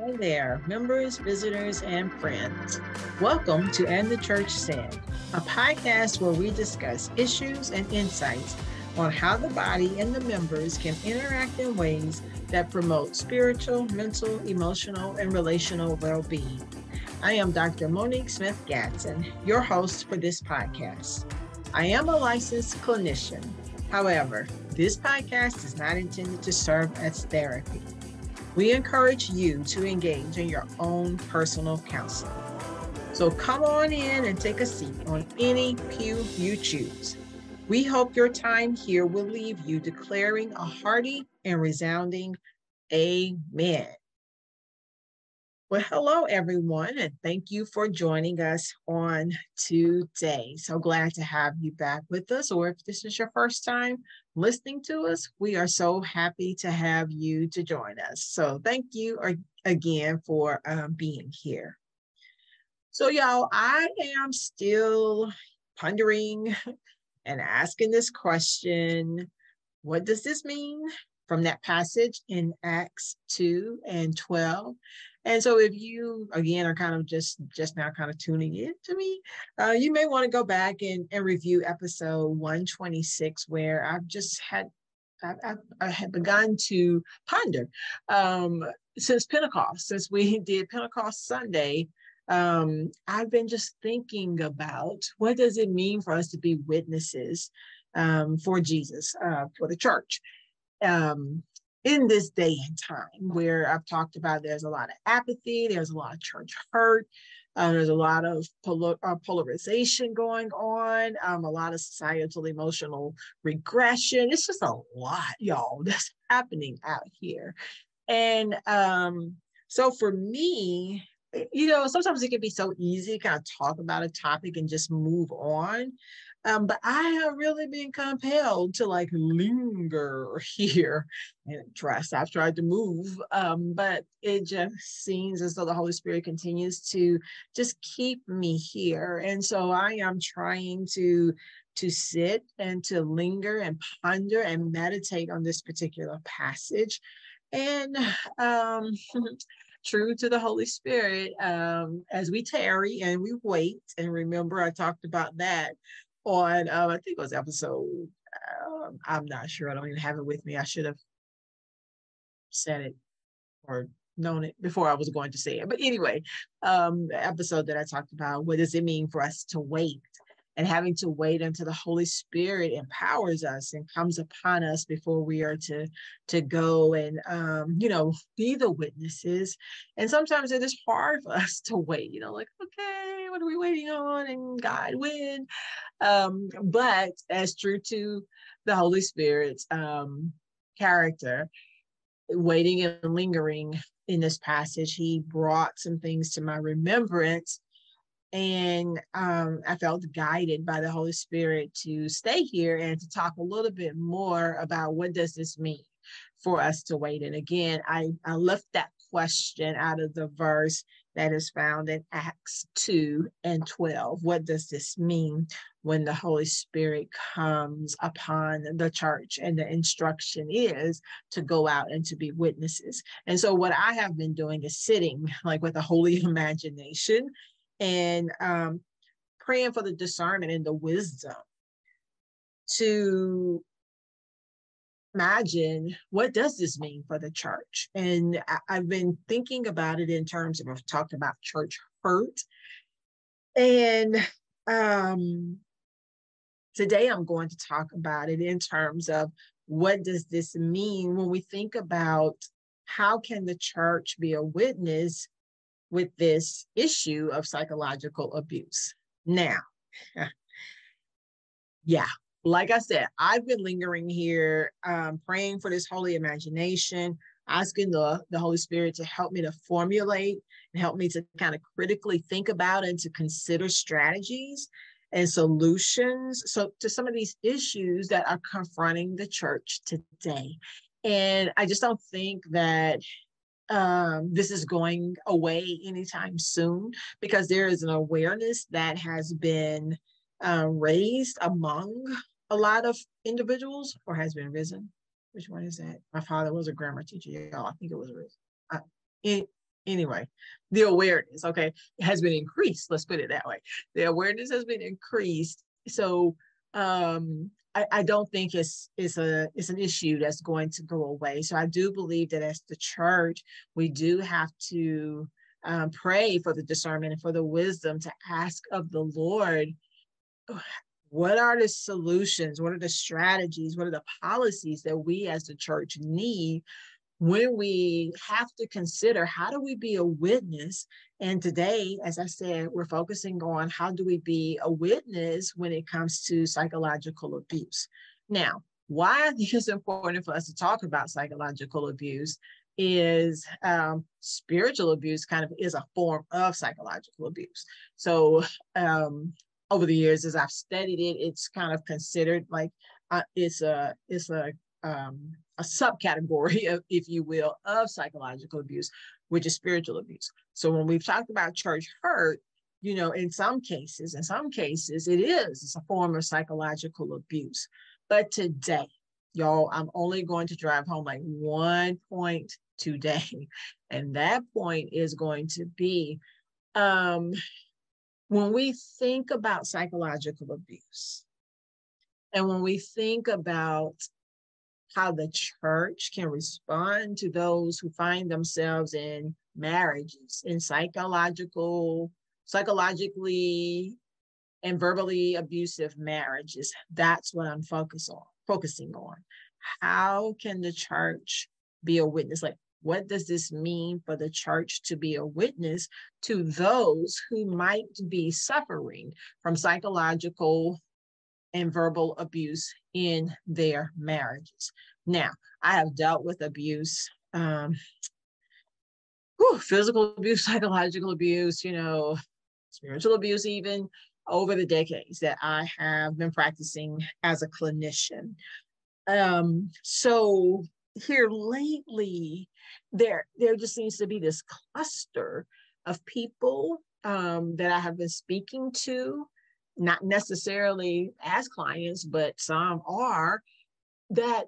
Hey there, members, visitors, and friends. Welcome to And the Church Said, a podcast where we discuss issues and insights on how the body and the members can interact in ways that promote spiritual, mental, emotional, and relational well-being. I am Dr. Monique Smith-Gadson, your host for this podcast. I am a licensed clinician. However, this podcast is not intended to serve as therapy. We encourage you to engage in your own personal counseling. So come on in and take a seat on any pew you choose. We hope your time here will leave you declaring a hearty and resounding amen. Well, hello, everyone, and thank you for joining us on today. So glad to have you back with us, or if this is your first time listening to us, we are so happy to have you to join us. So thank you again for being here. So y'all, I am still pondering and asking this question, what does this mean? From that passage in Acts 2:12. And so if you, again, are kind of just now kind of tuning in to me, you may want to go back and review episode 126, where I had begun to ponder since we did Pentecost Sunday. I've been just thinking about what does it mean for us to be witnesses for Jesus, for the church. In this day and time where I've talked about there's a lot of apathy, there's a lot of church hurt, there's a lot of polarization going on, a lot of societal emotional regression. It's just a lot, y'all, that's happening out here. And so for me, you know, sometimes it can be so easy to kind of talk about a topic and just move on. But I have really been compelled to like linger here and I've tried to move, but it just seems as though the Holy Spirit continues to just keep me here. And so I am trying to sit and to linger and ponder and meditate on this particular passage. And true to the Holy Spirit, as we tarry and we wait, and remember I talked about that on, I think it was episode, I'm not sure. I don't even have it with me. I should have said it or known it before I was going to say it. But anyway, the episode that I talked about, what does it mean for us to wait? And having to wait until the Holy Spirit empowers us and comes upon us before we are to go and, you know, be the witnesses. And sometimes it is hard for us to wait, you know, like, okay, what are we waiting on? And God, when? But as true to the Holy Spirit's character, waiting and lingering in this passage, he brought some things to my remembrance. And I felt guided by the Holy Spirit to stay here and to talk a little bit more about what does this mean for us to wait. And again, I left that question out of the verse that is found in Acts 2:12. What does this mean when the Holy Spirit comes upon the church? And the instruction is to go out and to be witnesses. And so what I have been doing is sitting like with a holy imagination and praying for the discernment and the wisdom to imagine what does this mean for the church. And I've been thinking about it in terms of, I've talked about church hurt. And today I'm going to talk about it in terms of what does this mean when we think about how can the church be a witness with this issue of psychological abuse. Now, yeah, like I said, I've been lingering here, praying for this holy imagination, asking the Holy Spirit to help me to formulate and help me to kind of critically think about and to consider strategies and solutions to some of these issues that are confronting the church today. And I just don't think that this is going away anytime soon, because there is an awareness that has been raised among a lot of individuals, or has been risen. Which one is that? My father was a grammar teacher, y'all. I think it was risen. anyway, the awareness, okay, has been increased. Let's put it that way. The awareness has been increased. So I don't think it's an issue that's going to go away. So I do believe that as the church, we do have to pray for the discernment and for the wisdom to ask of the Lord, what are the solutions? What are the strategies? What are the policies that we as the church need when we have to consider how do we be a witness? And today, as I said, we're focusing on how do we be a witness when it comes to psychological abuse. Now, why I think it's important for us to talk about psychological abuse is spiritual abuse kind of is a form of psychological abuse. So over the years, as I've studied it, it's kind of considered like it's a subcategory, of, if you will, of psychological abuse, which is spiritual abuse. So when we've talked about church hurt, you know, in some cases, it's a form of psychological abuse. But today, y'all, I'm only going to drive home like one point today. And that point is going to be, when we think about psychological abuse, and when we think about how the church can respond to those who find themselves in marriages, in psychologically and verbally abusive marriages. That's what I'm focusing on. How can the church be a witness? Like, what does this mean for the church to be a witness to those who might be suffering from psychological and verbal abuse in their marriages? Now, I have dealt with abuse, physical abuse, psychological abuse, you know, spiritual abuse, even over the decades that I have been practicing as a clinician. So here lately, there just seems to be this cluster of people that I have been speaking to, not necessarily as clients, but some are, that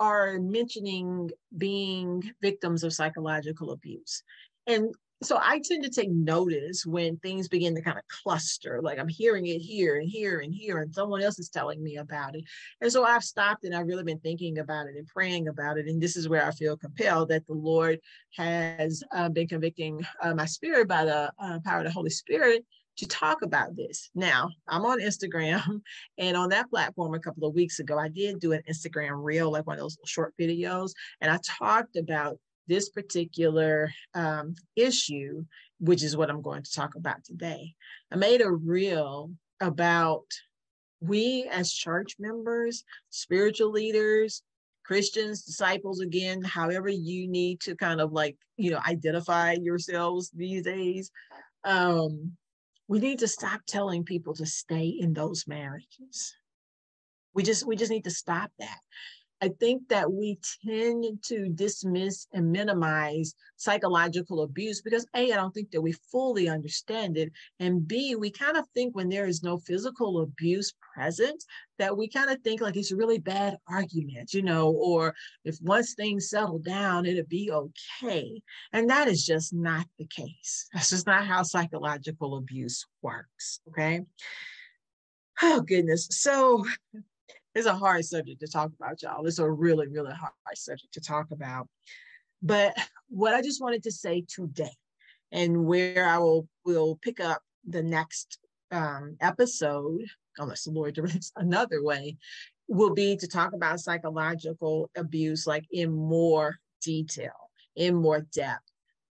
are mentioning being victims of psychological abuse. And so I tend to take notice when things begin to kind of cluster, like I'm hearing it here and here and here, and someone else is telling me about it. And so I've stopped and I've really been thinking about it and praying about it. And this is where I feel compelled that the Lord has been convicting my spirit by the power of the Holy Spirit to talk about this. Now, I'm on Instagram, and on that platform a couple of weeks ago, I did do an Instagram reel, like one of those short videos, and I talked about this particular issue, which is what I'm going to talk about today. I made a reel about we as church members, spiritual leaders, Christians, disciples, again, however you need to kind of like, you know, identify yourselves these days. We need to stop telling people to stay in those marriages. We just need to stop that. I think that we tend to dismiss and minimize psychological abuse because A, I don't think that we fully understand it. And B, we kind of think when there is no physical abuse present, that we kind of think like it's a really bad argument, you know, or if once things settle down, it'll be okay. And that is just not the case. That's just not how psychological abuse works, okay? Oh, goodness. So it's a hard subject to talk about, y'all. It's a really, really hard subject to talk about. But what I just wanted to say today, and where I will pick up the next episode, unless the Lord directs another way, will be to talk about psychological abuse, like in more detail, in more depth,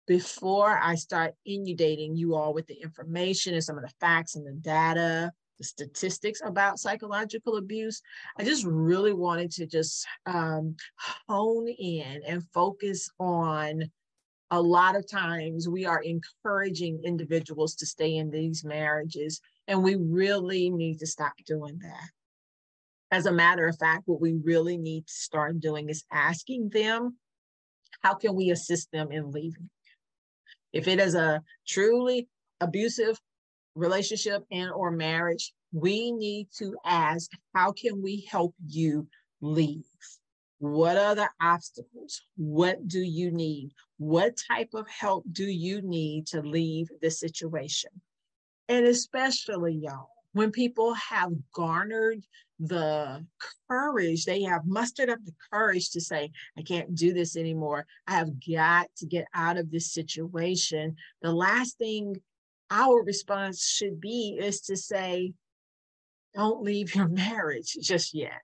before I start inundating you all with the information and some of the facts and the data, the statistics about psychological abuse. I just really wanted to just hone in and focus on, a lot of times we are encouraging individuals to stay in these marriages, and we really need to stop doing that. As a matter of fact, what we really need to start doing is asking them, how can we assist them in leaving? If it is a truly abusive relationship and or marriage, we need to ask, how can we help you leave? What are the obstacles? What do you need? What type of help do you need to leave the situation? And especially, y'all, when people have garnered the courage, they have mustered up the courage to say, I can't do this anymore. I have got to get out of this situation. The last thing our response should be is to say, don't leave your marriage just yet.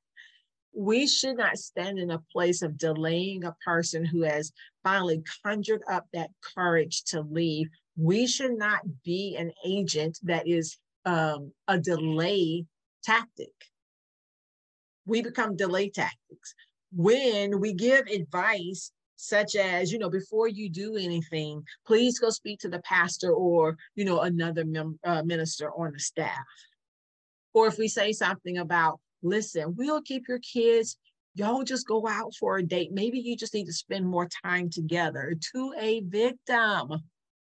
We should not stand in a place of delaying a person who has finally conjured up that courage to leave. We should not be an agent that is a delay tactic. We become delay tactics. When we give advice, such as, before you do anything, please go speak to the pastor or, another minister on the staff. Or if we say something about, listen, we'll keep your kids. Y'all just go out for a date. Maybe you just need to spend more time together. To a victim,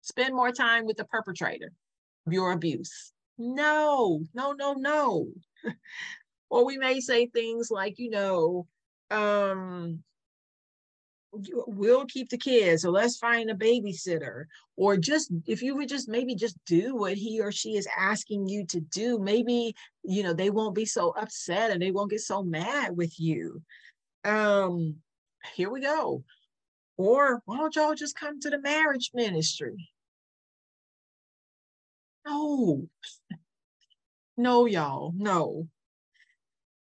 spend more time with the perpetrator of your abuse. No. Or we may say things like, we'll keep the kids, so let's find a babysitter. Or just, if you would just maybe just do what he or she is asking you to do, maybe, they won't be so upset and they won't get so mad with you. Here we go. Or why don't y'all just come to the marriage ministry? No, y'all, no.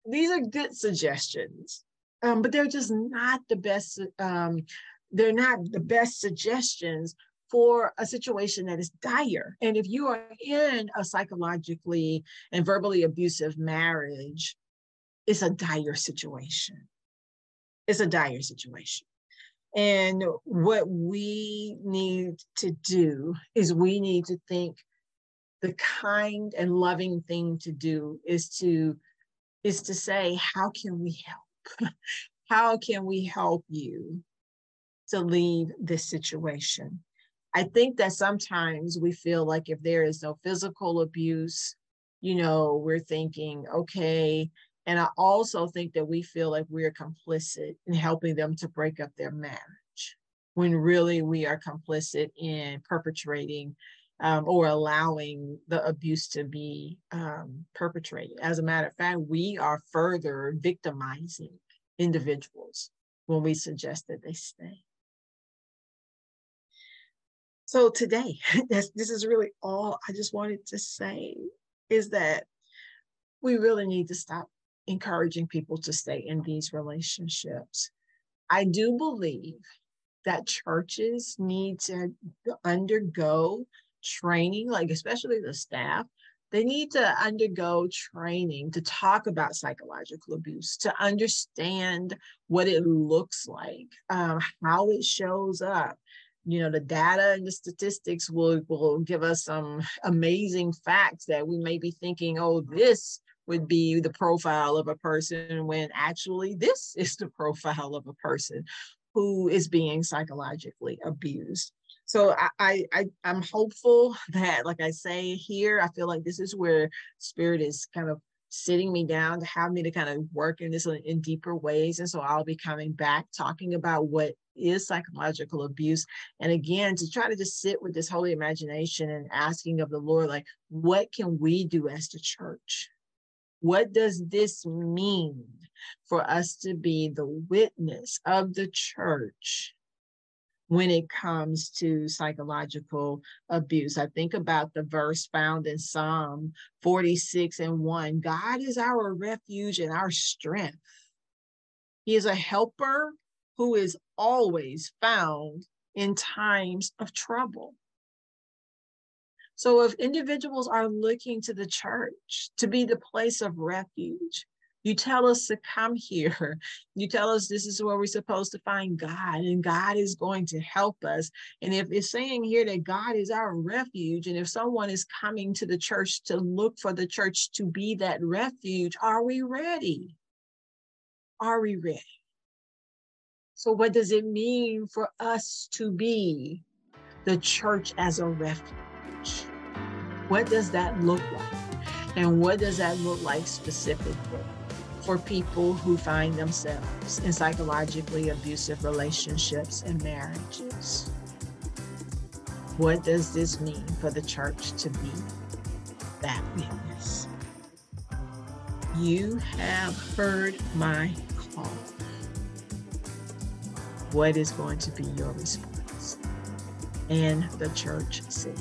These are good suggestions. But they're just not the best. They're not the best suggestions for a situation that is dire. And if you are in a psychologically and verbally abusive marriage, it's a dire situation. It's a dire situation. And what we need to do is we need to think the kind and loving thing to do is to say, how can we help? How can we help you to leave this situation? I think that sometimes we feel like if there is no physical abuse, we're thinking, okay. And I also think that we feel like we're complicit in helping them to break up their marriage, when really we are complicit in perpetrating or allowing the abuse to be perpetrated. As a matter of fact, we are further victimizing individuals when we suggest that they stay. So today, this is really all I just wanted to say, is that we really need to stop encouraging people to stay in these relationships. I do believe that churches need to undergo training, like especially the staff, they need to undergo training to talk about psychological abuse, to understand what it looks like, how it shows up. The data and the statistics will give us some amazing facts that we may be thinking, oh, this would be the profile of a person, when actually this is the profile of a person who is being psychologically abused. So I'm hopeful that, like I say here, I feel like this is where Spirit is kind of sitting me down to have me to kind of work in this in deeper ways. And so I'll be coming back talking about what is psychological abuse. And again, to try to just sit with this holy imagination and asking of the Lord, like, what can we do as the church? What does this mean for us to be the witness of the church when it comes to psychological abuse? I think about the verse found in Psalm 46:1. God is our refuge and our strength. He is a helper who is always found in times of trouble. So if individuals are looking to the church to be the place of refuge, you tell us to come here. You tell us this is where we're supposed to find God, and God is going to help us. And if it's saying here that God is our refuge, and if someone is coming to the church to look for the church to be that refuge, are we ready? Are we ready? So what does it mean for us to be the church as a refuge? What does that look like? And what does that look like specifically for people who find themselves in psychologically abusive relationships and marriages. What does this mean for the church to be that witness? You have heard my call. What is going to be your response? And the church said.